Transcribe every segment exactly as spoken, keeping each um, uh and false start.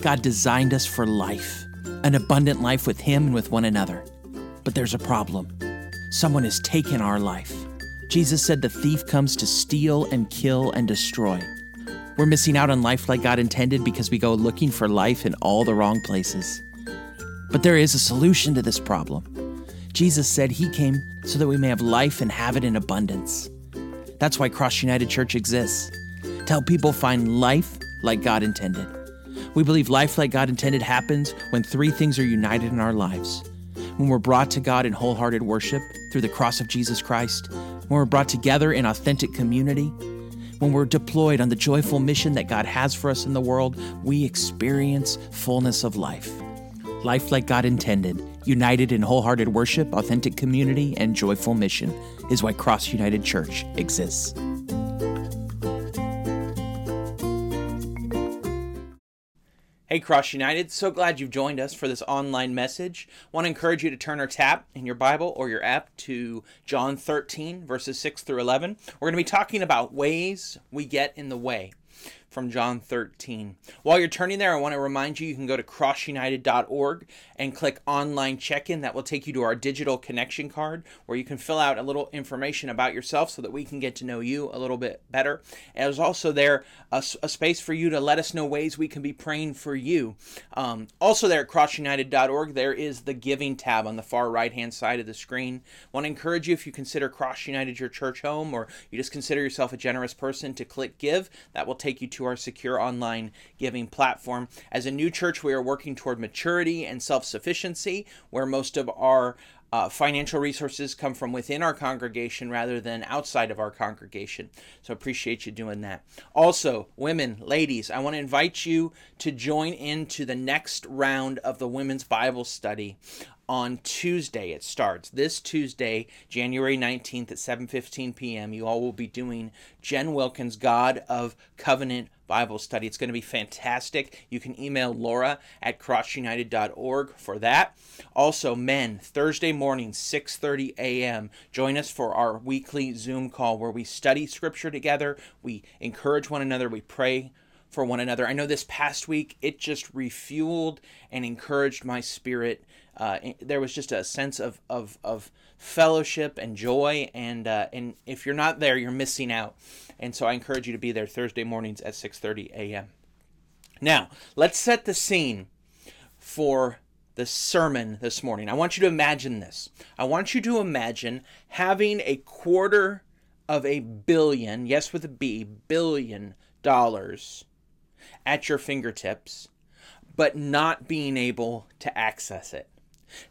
God designed us for life, an abundant life with Him and with one another. But there's a problem. Someone has taken our life. Jesus said the thief comes to steal and kill and destroy. We're missing out on life like God intended because we go looking for life in all the wrong places. But there is a solution to this problem. Jesus said He came so that we may have life and have it in abundance. That's why Cross United Church exists, to help people find life like God intended. We believe life like God intended happens when three things are united in our lives. When we're brought to God in wholehearted worship through the cross of Jesus Christ, when we're brought together in authentic community, when we're deployed on the joyful mission that God has for us in the world, we experience fullness of life. Life like God intended, united in wholehearted worship, authentic community, and joyful mission is why Cross United Church exists. Hey Cross United, so glad you've joined us for this online message. I want to encourage you to turn or tap in your Bible or your app to John thirteen, verses six through eleven. We're going to be talking about ways we get in the way from John thirteen. While you're turning there, I want to remind you, you can go to cross united dot org and click online check-in. That will take you to our digital connection card where you can fill out a little information about yourself so that we can get to know you a little bit better. And there's also there a, a space for you to let us know ways we can be praying for you. Um, also there at cross united dot org, there is the giving tab on the far right-hand side of the screen. I want to encourage you, if you consider Cross United your church home or you just consider yourself a generous person, to click give. That will take you to our secure online giving platform. As a new church, we are working toward maturity and self-sufficiency, where most of our Uh, financial resources come from within our congregation rather than outside of our congregation. So appreciate you doing that. Also, women, ladies, I want to invite you to join into the next round of the Women's Bible Study on Tuesday. It starts this Tuesday, January nineteenth at seven fifteen p.m. You all will be doing Jen Wilkins' God of Covenant Bible Study. It's going to be fantastic. You can email Laura at cross united dot org for that. Also, men, Thursday morning, six thirty a.m., join us for our weekly Zoom call where we study Scripture together, we encourage one another, we pray for one another. I know this past week, it just refueled and encouraged my spirit. Uh, there was just a sense of of, of fellowship and joy, and uh, and if you're not there, you're missing out. And so I encourage you to be there Thursday mornings at six thirty a.m. Now, let's set the scene for the sermon this morning. I want you to imagine this. I want you to imagine having a quarter of a billion, yes with a B, billion dollars at your fingertips, but not being able to access it.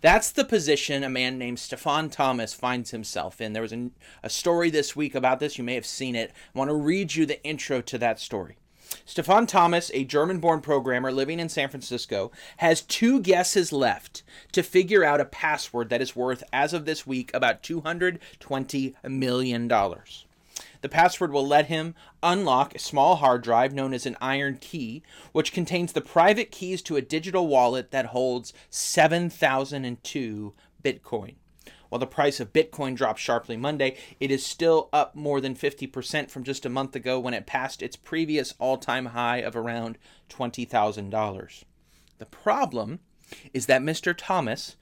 That's the position a man named Stefan Thomas finds himself in. There was a, a story this week about this. You may have seen it. I want to read you the intro to that story. Stefan Thomas, a German-born programmer living in San Francisco, has two guesses left to figure out a password that is worth, as of this week, about two hundred twenty million dollars. The password will let him unlock a small hard drive known as an Iron Key, which contains the private keys to a digital wallet that holds seven thousand two Bitcoin. While the price of Bitcoin dropped sharply Monday, it is still up more than fifty percent from just a month ago when it passed its previous all-time high of around twenty thousand dollars. The problem is that Mister Thomas,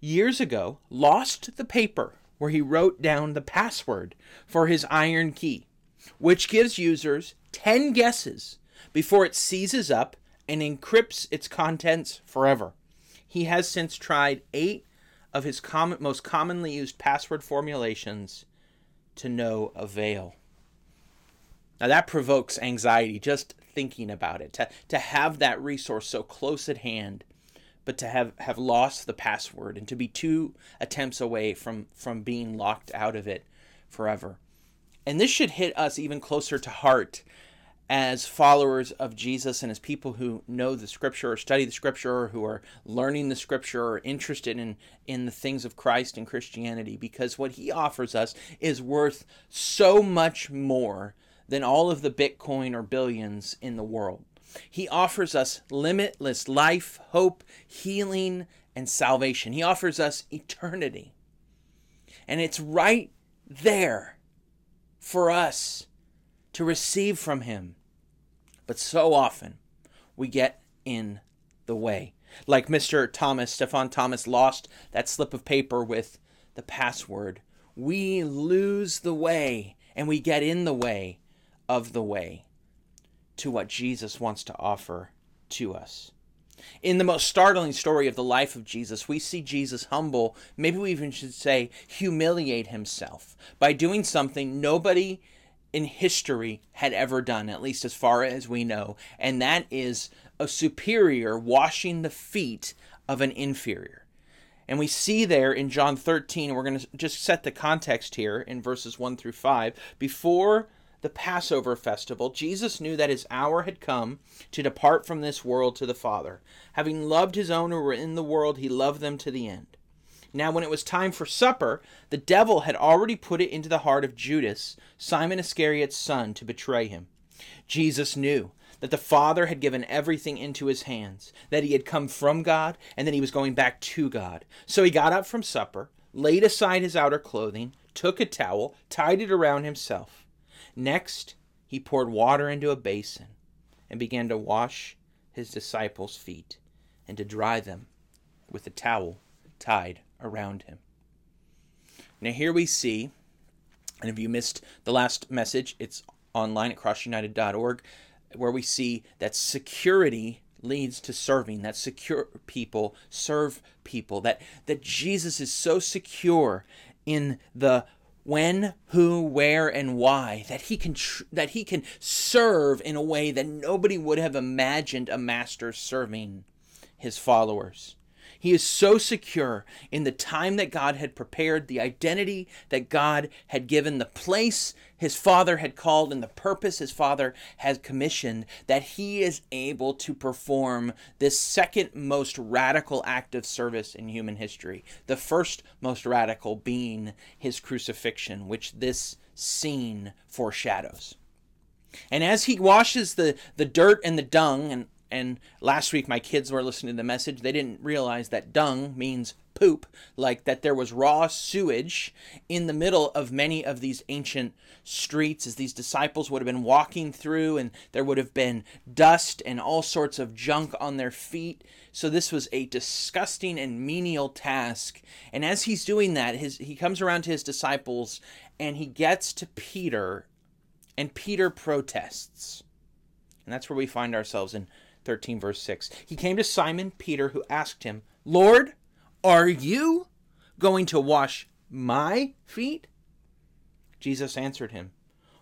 years ago, lost the paper where he wrote down the password for his Iron Key, which gives users ten guesses before it seizes up and encrypts its contents forever. He has since tried eight of his com- most commonly used password formulations to no avail. Now that provokes anxiety just thinking about it, to, to have that resource so close at hand, but to have, have lost the password and to be two attempts away from, from being locked out of it forever. And this should hit us even closer to heart as followers of Jesus and as people who know the Scripture or study the Scripture or who are learning the Scripture or interested in, in the things of Christ and Christianity, because what He offers us is worth so much more than all of the Bitcoin or billions in the world. He offers us limitless life, hope, healing, and salvation. He offers us eternity. And it's right there for us to receive from Him. But so often we get in the way. Like Mister Thomas, Stefan Thomas lost that slip of paper with the password. We lose the way and we get in the way of the way to what Jesus wants to offer to us. In the most startling story of the life of Jesus, we see Jesus humble, maybe we even should say humiliate himself by doing something nobody in history had ever done, at least as far as we know, and that is a superior washing the feet of an inferior. And we see there in John thirteen, and we're going to just set the context here in verses one through five, before the Passover festival, Jesus knew that his hour had come to depart from this world to the Father. Having loved his own who were in the world, he loved them to the end. Now, when it was time for supper, the devil had already put it into the heart of Judas, Simon Iscariot's son, to betray him. Jesus knew that the Father had given everything into his hands, that he had come from God, and that he was going back to God. So he got up from supper, laid aside his outer clothing, took a towel, tied it around himself. Next, he poured water into a basin and began to wash his disciples' feet and to dry them with a towel tied around him. Now here we see, and if you missed the last message, it's online at cross united dot org, where we see that security leads to serving, that secure people serve people, that, that Jesus is so secure in the when, who, where, and why, that he can tr- that he can serve in a way that nobody would have imagined a master serving his followers. He is so secure in the time that God had prepared, the identity that God had given, the place his Father had called, and the purpose his Father had commissioned, that he is able to perform this second most radical act of service in human history. The first most radical being his crucifixion, which this scene foreshadows. And as he washes the, the dirt and the dung, and And last week, my kids were listening to the message. They didn't realize that dung means poop, like that there was raw sewage in the middle of many of these ancient streets as these disciples would have been walking through, and there would have been dust and all sorts of junk on their feet. So this was a disgusting and menial task. And as he's doing that, his, he comes around to his disciples, and he gets to Peter, and Peter protests. And that's where we find ourselves in thirteen verse six. He came to Simon Peter, who asked him, "Lord, are you going to wash my feet?" Jesus answered him,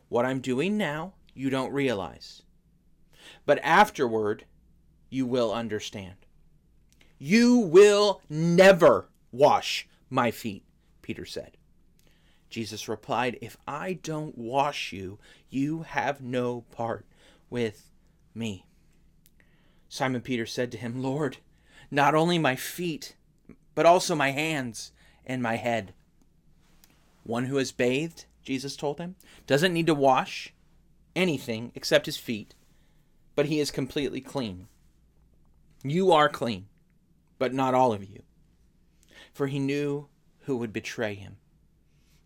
"What I'm doing now, you don't realize, but afterward you will understand." "You will never wash my feet," Peter said. Jesus replied, "If I don't wash you, you have no part with me." Simon Peter said to him, "Lord, not only my feet, but also my hands and my head." "One who is bathed," Jesus told him, "doesn't need to wash anything except his feet, but he is completely clean. You are clean, but not all of you." For he knew who would betray him.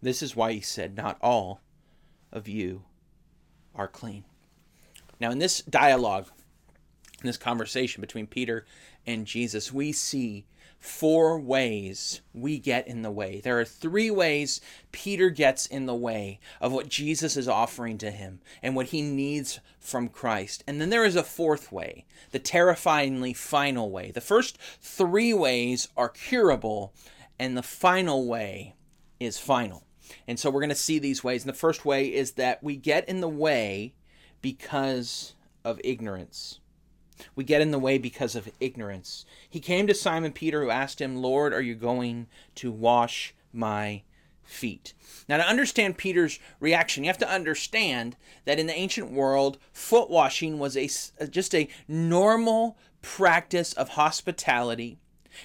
This is why he said, "Not all of you are clean." Now in this dialogue, in this conversation between Peter and Jesus, we see four ways we get in the way. There are three ways Peter gets in the way of what Jesus is offering to him and what he needs from Christ. And then there is a fourth way, the terrifyingly final way. The first three ways are curable, and the final way is final. And so we're going to see these ways. And the first way is that we get in the way because of ignorance. We get in the way because of ignorance. He came to Simon Peter, who asked him, "Lord, are you going to wash my feet?" Now, to understand Peter's reaction, you have to understand that in the ancient world, foot washing was a, just a normal practice of hospitality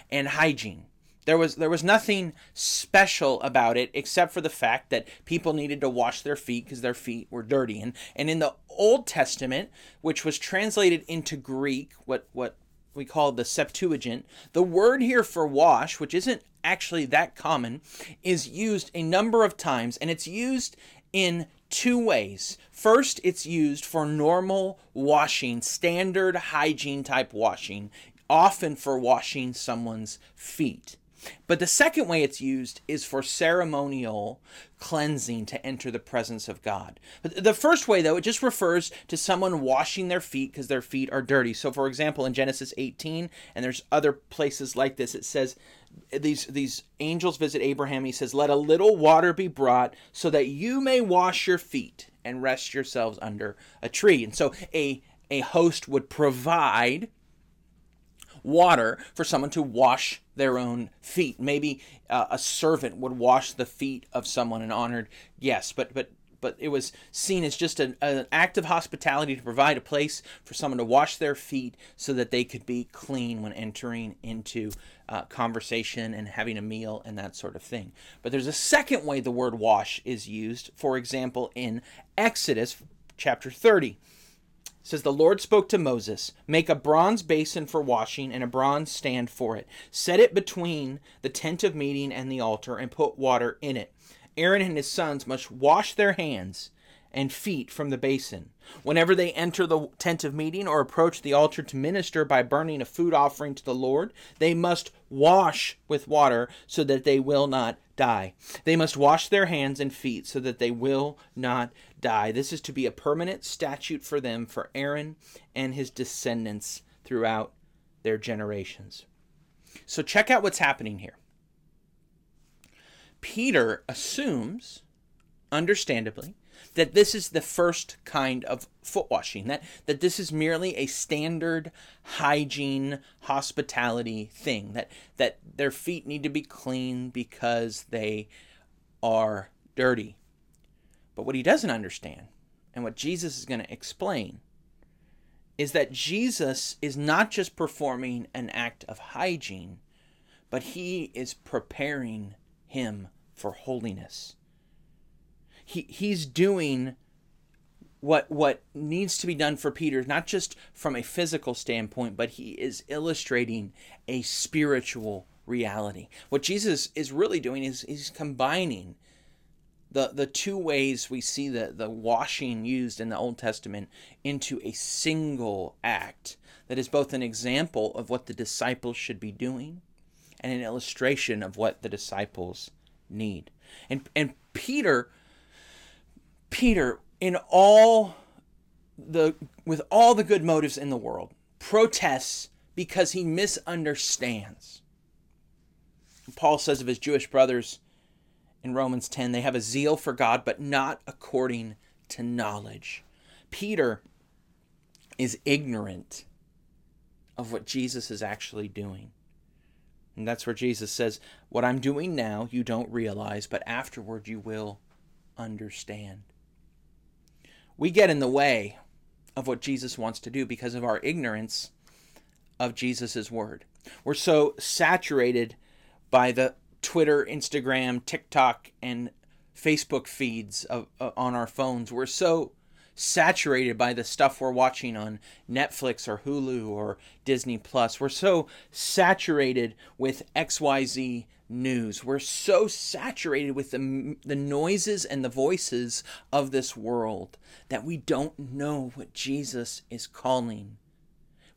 and hygiene. There was there was nothing special about it except for the fact that people needed to wash their feet because their feet were dirty. And, and in the Old Testament, which was translated into Greek, what, what we call the Septuagint, the word here for wash, which isn't actually that common, is used a number of times. And it's used in two ways. First, it's used for normal washing, standard hygiene type washing, often for washing someone's feet. But the second way it's used is for ceremonial cleansing to enter the presence of God. The first way, though, it just refers to someone washing their feet because their feet are dirty. So, for example, in Genesis eighteen, and there's other places like this, it says these, these angels visit Abraham. He says, "Let a little water be brought so that you may wash your feet and rest yourselves under a tree." And so a, a host would provide water for someone to wash their own feet. Maybe uh, a servant would wash the feet of someone and honored guests, but but but it was seen as just an, an act of hospitality to provide a place for someone to wash their feet so that they could be clean when entering into uh, conversation and having a meal and that sort of thing. But there's a second way the word wash is used. For example, in Exodus chapter thirty. It says, "The Lord spoke to Moses, make a bronze basin for washing and a bronze stand for it. Set it between the tent of meeting and the altar and put water in it. Aaron and his sons must wash their hands and feet from the basin. Whenever they enter the tent of meeting or approach the altar to minister by burning a food offering to the Lord, they must wash with water so that they will not die. They must wash their hands and feet so that they will not die. This is to be a permanent statute for them, for Aaron and his descendants throughout their generations." So check out what's happening here. Peter assumes, understandably, that this is the first kind of foot washing, that, that this is merely a standard hygiene, hospitality thing, that, that their feet need to be clean because they are dirty. But what he doesn't understand, and what Jesus is going to explain, is that Jesus is not just performing an act of hygiene, but he is preparing him for holiness. He he's doing what what needs to be done for Peter, not just from a physical standpoint, but he is illustrating a spiritual reality. What Jesus is really doing is he's combining the the two ways we see the, the washing used in the Old Testament into a single act that is both an example of what the disciples should be doing and an illustration of what the disciples need. And and Peter Peter, in all the with all the good motives in the world, protests because he misunderstands. Paul says of his Jewish brothers in Romans ten, they have a zeal for God, but not according to knowledge. Peter is ignorant of what Jesus is actually doing. And that's where Jesus says, "What I'm doing now, you don't realize, but afterward you will understand." We get in the way of what Jesus wants to do because of our ignorance of Jesus' word. We're so saturated by the Twitter, Instagram, TikTok, and Facebook feeds of, uh, on our phones. We're so saturated by the stuff we're watching on Netflix or Hulu or Disney Plus. We're so saturated with X Y Z news. We're so saturated with the, the noises and the voices of this world that we don't know what Jesus is calling.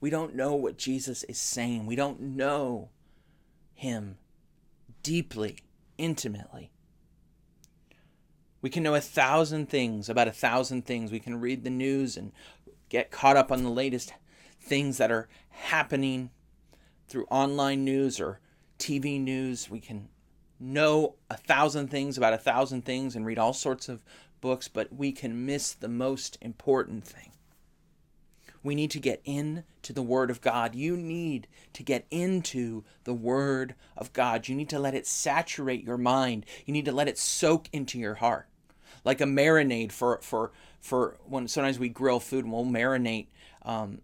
We don't know what Jesus is saying. We don't know him deeply, intimately. We can know a thousand things about a thousand things. We can read the news and get caught up on the latest things that are happening through online news or T V news. We can know a thousand things about a thousand things and read all sorts of books, but we can miss the most important thing. We need to get into the Word of God. You need to get into the Word of God. You need to let it saturate your mind. You need to let it soak into your heart. Like a marinade for, for, for when sometimes we grill food and we'll marinate. Um,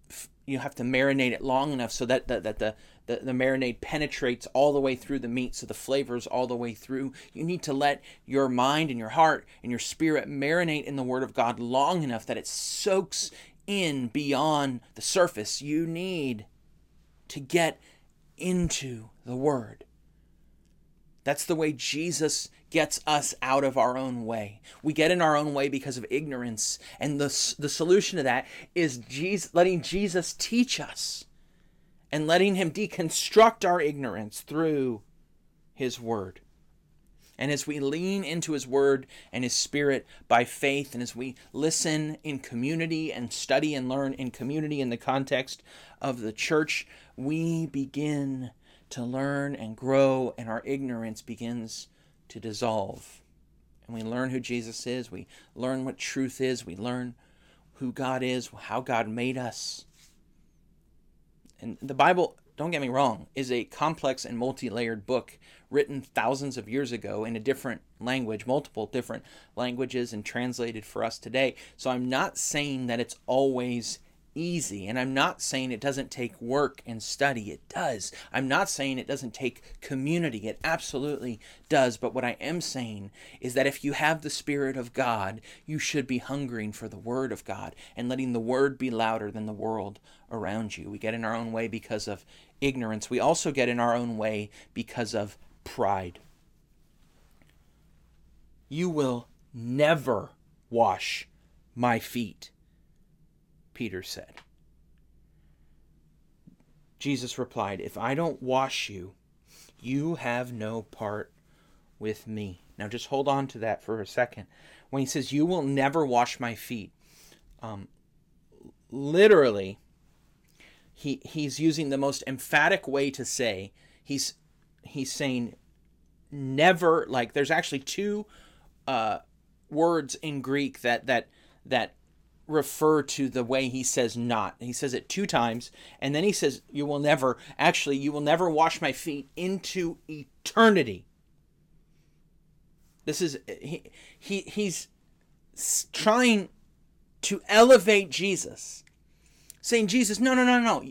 you have to marinate it long enough so that, that, that the, the, the marinade penetrates all the way through the meat, so the flavors all the way through. You need to let your mind and your heart and your spirit marinate in the Word of God long enough that it soaks in beyond the surface. You need to get into the Word. That's the way Jesus gets us out of our own way. We get in our own way because of ignorance. And the, the solution to that is Jesus, letting Jesus teach us and letting him deconstruct our ignorance through his word. And as we lean into his word and his spirit by faith, and as we listen in community and study and learn in community in the context of the church, we begin to learn and grow, and our ignorance begins to dissolve. And we learn who Jesus is. We learn what truth is. We learn who God is, how God made us. And the Bible, don't get me wrong, is a complex and multi-layered book written thousands of years ago in a different language, multiple different languages, and translated for us today. So I'm not saying that it's always easy, and I'm not saying it doesn't take work and study. It does. I'm not saying it doesn't take community. It absolutely does. But what I am saying is that if you have the Spirit of God, you should be hungering for the Word of God and letting the Word be louder than the world around you. We get in our own way because of ignorance. We also get in our own way because of pride. You will never wash my feet, Peter said. Jesus replied, if I don't wash you, you have no part with me. Now just hold on to that for a second. When he says, you will never wash my feet, um, literally, he he's using the most emphatic way to say, he's he's saying never. Like, there's actually two uh, words in Greek that that that refer to the way he says not. He says it two times, and then he says, you will never, actually, you will never wash my feet into eternity. This is, he, he he's trying to elevate Jesus, saying, Jesus, no, no, no, no.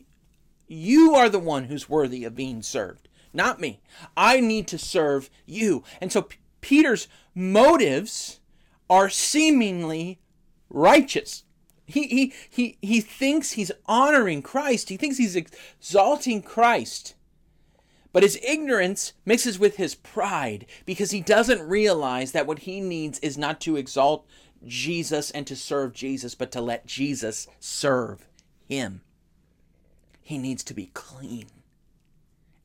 You are the one who's worthy of being served, not me. I need to serve you. And so P- Peter's motives are seemingly righteous. He, he he he thinks he's honoring Christ. He thinks he's exalting Christ. But his ignorance mixes with his pride, because he doesn't realize that what he needs is not to exalt Jesus and to serve Jesus, but to let Jesus serve him. He needs to be clean,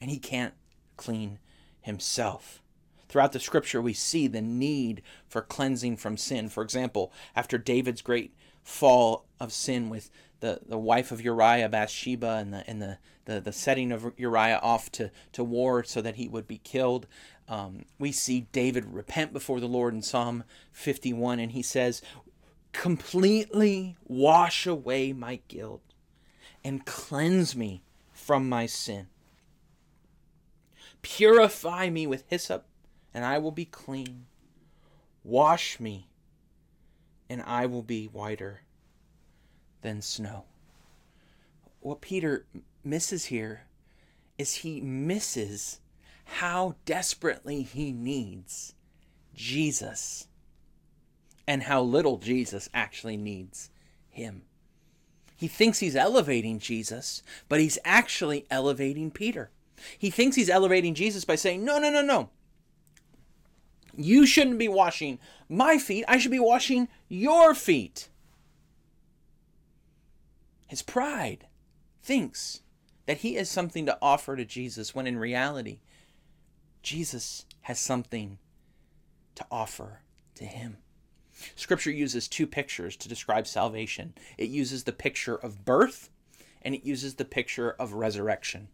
and he can't clean himself. Throughout the scripture, we see the need for cleansing from sin. For example, after David's great fall of sin with the, the wife of Uriah, Bathsheba, and the and the, the, the setting of Uriah off to, to war so that he would be killed, um, we see David repent before the Lord in Psalm fifty-one, and he says, completely wash away my guilt and cleanse me from my sin. Purify me with hyssop, and I will be clean. Wash me, and I will be whiter than snow. What Peter misses here is he misses how desperately he needs Jesus and how little Jesus actually needs him. He thinks he's elevating Jesus, but he's actually elevating Peter. He thinks he's elevating Jesus by saying, no, no, no, no. You shouldn't be washing my feet. I should be washing your feet. His pride thinks that he has something to offer to Jesus, when in reality, Jesus has something to offer to him. Scripture uses two pictures to describe salvation. It uses the picture of birth, and it uses the picture of resurrection.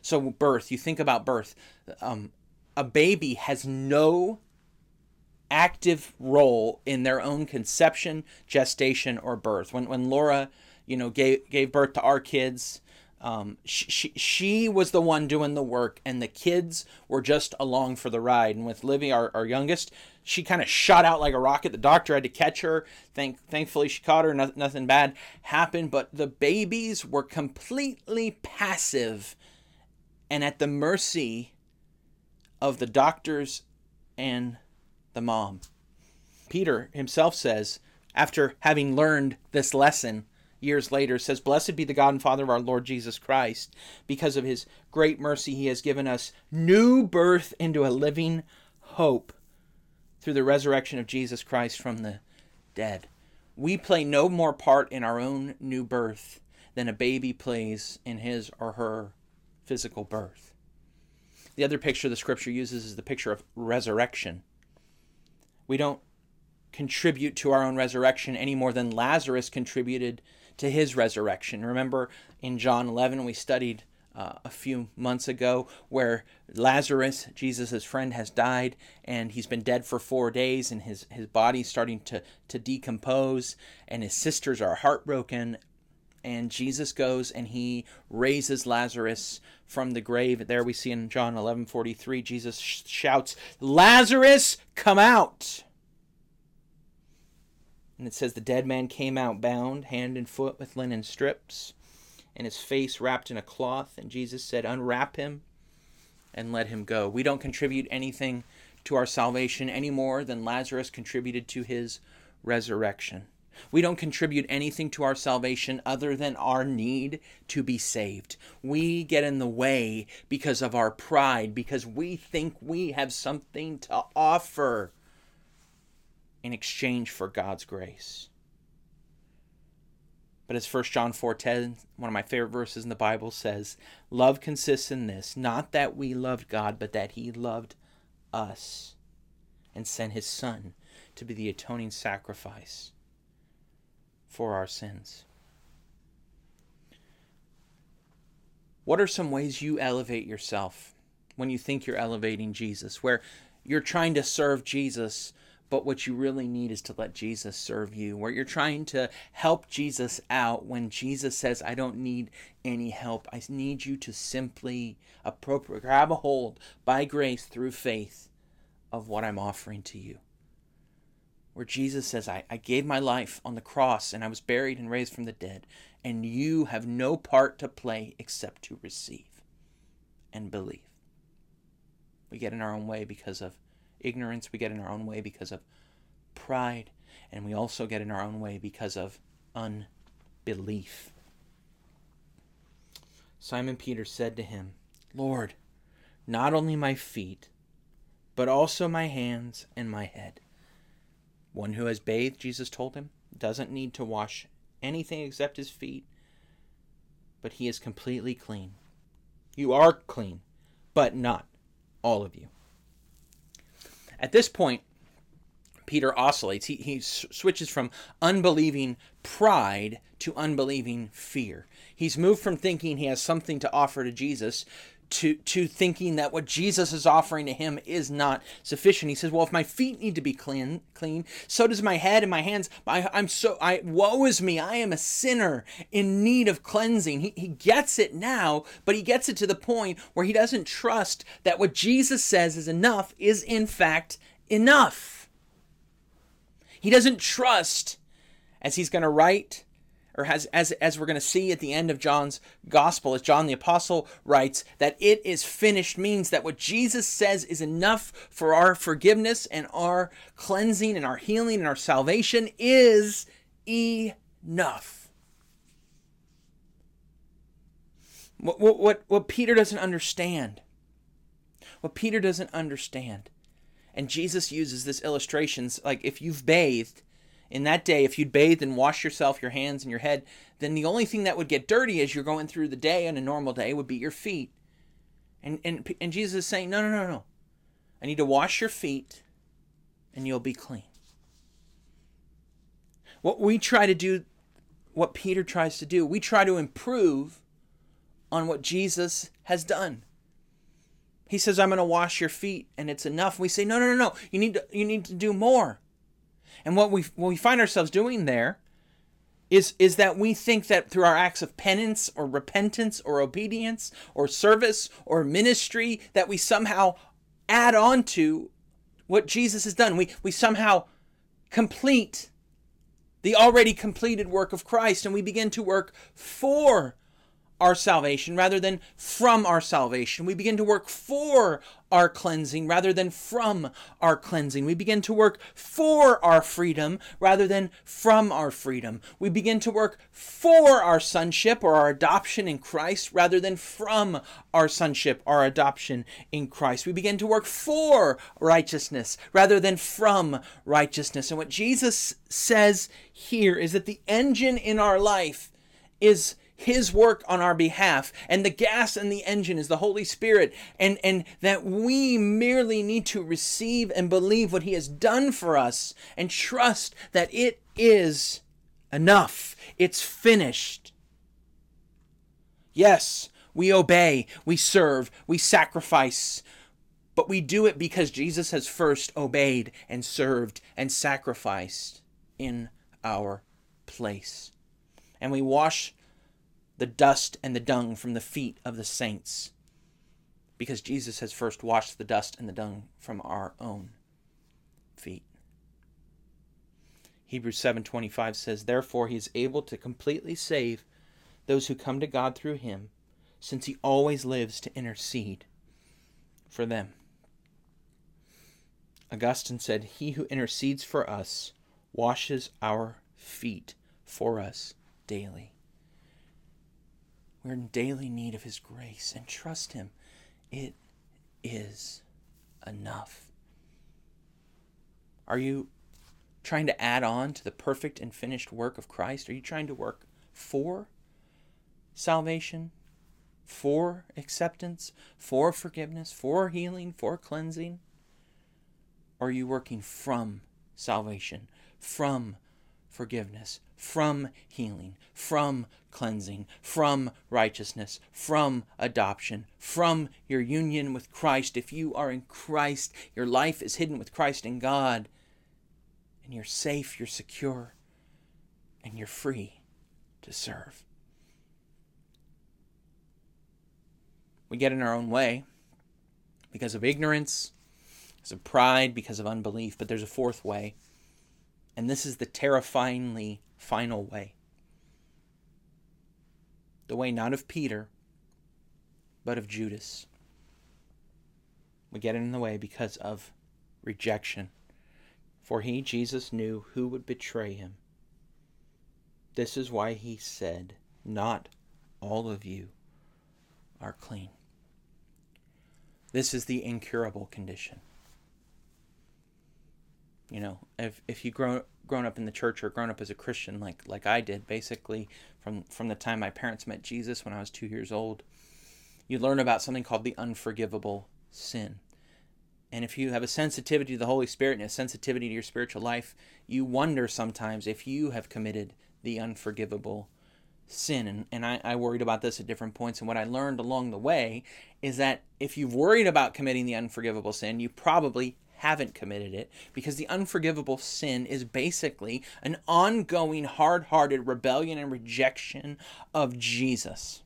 So birth, you think about birth. Um, a baby has no active role in their own conception, gestation, or birth. When when Laura, you know, gave gave birth to our kids, um, she, she she was the one doing the work, and the kids were just along for the ride. And with Livy, our, our youngest, she kind of shot out like a rocket. The doctor had to catch her. Thank thankfully she caught her. No, nothing bad happened, but the babies were completely passive and at the mercy of the doctors and the mom. Peter himself says, after having learned this lesson, years later, says, "Blessed be the God and Father of our Lord Jesus Christ. Because of his great mercy, he has given us new birth into a living hope through the resurrection of Jesus Christ from the dead." We play no more part in our own new birth than a baby plays in his or her physical birth. The other picture the scripture uses is the picture of resurrection. We don't contribute to our own resurrection any more than Lazarus contributed to his resurrection. Remember in John eleven we studied uh, a few months ago where Lazarus, Jesus' friend, has died, and he's been dead for four days and his, his body's starting to, to decompose, and his sisters are heartbroken. And Jesus goes and he raises Lazarus from the grave. There we see in John eleven forty-three, Jesus sh- shouts, "Lazarus, come out!" And it says the dead man came out bound, hand and foot, with linen strips, and his face wrapped in a cloth. And Jesus said, "Unwrap him and let him go." We don't contribute anything to our salvation any more than Lazarus contributed to his resurrection. We don't contribute anything to our salvation other than our need to be saved. We get in the way because of our pride, because we think we have something to offer in exchange for God's grace. But as First John four ten, one of my favorite verses in the Bible, says, "Love consists in this, not that we loved God, but that he loved us and sent his Son to be the atoning sacrifice for our sins." What are some ways you elevate yourself when you think you're elevating Jesus, where you're trying to serve Jesus, but what you really need is to let Jesus serve you, where you're trying to help Jesus out when Jesus says, "I don't need any help. I need you to simply appropriate, grab a hold by grace through faith of what I'm offering to you." Where Jesus says, I, I gave my life on the cross and I was buried and raised from the dead, and you have no part to play except to receive and believe. We get in our own way because of ignorance. We get in our own way because of pride. And we also get in our own way because of unbelief. Simon Peter said to him, "Lord, not only my feet, but also my hands and my head." One who has bathed, Jesus told him, doesn't need to wash anything except his feet, but he is completely clean. You are clean, but not all of you. At this point, Peter oscillates. He, he switches from unbelieving pride to unbelieving fear. He's moved from thinking he has something to offer to Jesus To, to thinking that what Jesus is offering to him is not sufficient. He says, "Well, if my feet need to be clean, clean, so does my head and my hands. I, I'm so I woe is me! I am a sinner in need of cleansing." He he gets it now, but he gets it to the point where he doesn't trust that what Jesus says is enough is in fact enough. He doesn't trust, as he's going to write. Or as, as, as we're going to see at the end of John's gospel, as John the Apostle writes, that "it is finished" means that what Jesus says is enough for our forgiveness and our cleansing and our healing and our salvation is enough. What, what, what, what Peter doesn't understand, what Peter doesn't understand, and Jesus uses this illustrations, like if you've bathed, in that day, if you'd bathed and washed yourself, your hands and your head, then the only thing that would get dirty as you're going through the day on a normal day would be your feet. And and and Jesus is saying, no, no, no, no. I need to wash your feet and you'll be clean. What we try to do, what Peter tries to do, we try to improve on what Jesus has done. He says, "I'm going to wash your feet and it's enough." We say, no, no, no, no. You need to, you need to do more. And what we what we find ourselves doing there is, is that we think that through our acts of penance or repentance or obedience or service or ministry that we somehow add on to what Jesus has done. We, we somehow complete the already completed work of Christ, and we begin to work for our salvation rather than from our salvation. We begin to work for our cleansing rather than from our cleansing. We begin to work for our freedom rather than from our freedom. We begin to work for our sonship or our adoption in Christ rather than from our sonship or adoption in Christ. We begin to work for righteousness rather than from righteousness. And what Jesus says here is that the engine in our life is His work on our behalf, and the gas in the engine is the Holy Spirit, and, and that we merely need to receive and believe what He has done for us and trust that it is enough. It's finished. Yes, we obey, we serve, we sacrifice, but we do it because Jesus has first obeyed and served and sacrificed in our place. And we wash the dust and the dung from the feet of the saints, because Jesus has first washed the dust and the dung from our own feet. Hebrews seven twenty-five says, "Therefore He is able to completely save those who come to God through Him, since He always lives to intercede for them." Augustine said, "He who intercedes for us washes our feet for us daily." We're in daily need of His grace, and trust Him. It is enough. Are you trying to add on to the perfect and finished work of Christ? Are you trying to work for salvation, for acceptance, for forgiveness, for healing, for cleansing? Or are you working from salvation, from forgiveness, from healing, from cleansing, from righteousness, from adoption, from your union with Christ? If you are in Christ, your life is hidden with Christ in God, and you're safe, you're secure, and you're free to serve. We get in our own way because of ignorance, because of pride, because of unbelief, but there's a fourth way. And this is the terrifyingly final way. The way not of Peter, but of Judas. We get in the way because of rejection. For he, Jesus, knew who would betray Him. This is why He said, "Not all of you are clean." This is the incurable condition. You know, if if you grown grown up in the church or grown up as a Christian like like I did, basically from, from the time my parents met Jesus when I was two years old, you learn about something called the unforgivable sin. And if you have a sensitivity to the Holy Spirit and a sensitivity to your spiritual life, you wonder sometimes if you have committed the unforgivable sin. And, and I, I worried about this at different points. And what I learned along the way is that if you've worried about committing the unforgivable sin, you probably haven't committed it, because the unforgivable sin is basically an ongoing hard-hearted rebellion and rejection of Jesus.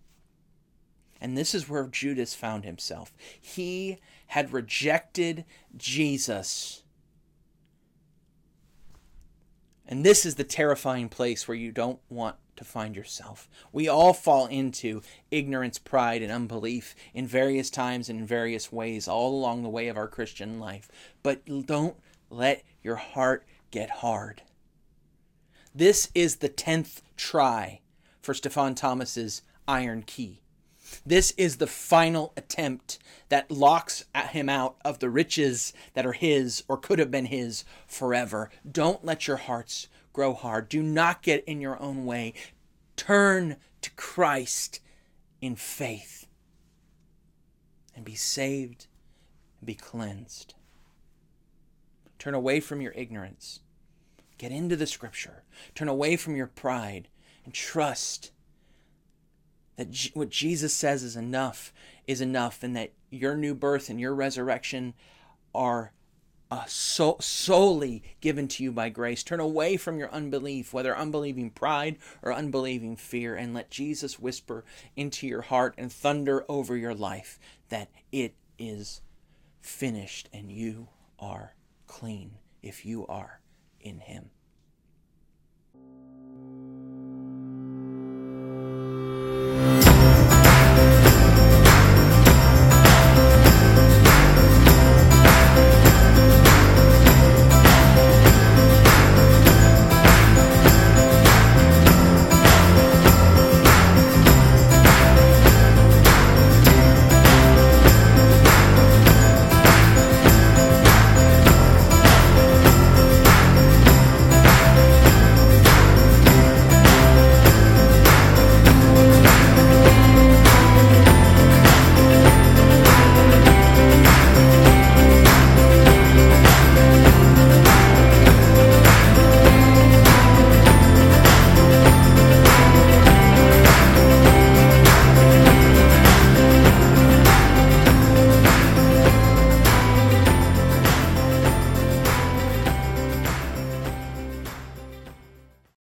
And this is where Judas found himself. He had rejected Jesus. And this is the terrifying place where you don't want to find yourself. We all fall into ignorance, pride, and unbelief in various times and in various ways all along the way of our Christian life. But don't let your heart get hard. This is the tenth try for Stefan Thomas's Iron Key. This is the final attempt that locks him out of the riches that are his or could have been his forever. Don't let your hearts grow hard. Do not get in your own way. Turn to Christ in faith and be saved and be cleansed. Turn away from your ignorance. Get into the Scripture. Turn away from your pride and trust that G- what Jesus says is enough is enough, and that your new birth and your resurrection are Uh, so, solely given to you by grace. Turn away from your unbelief, whether unbelieving pride or unbelieving fear, and let Jesus whisper into your heart and thunder over your life that it is finished and you are clean if you are in Him.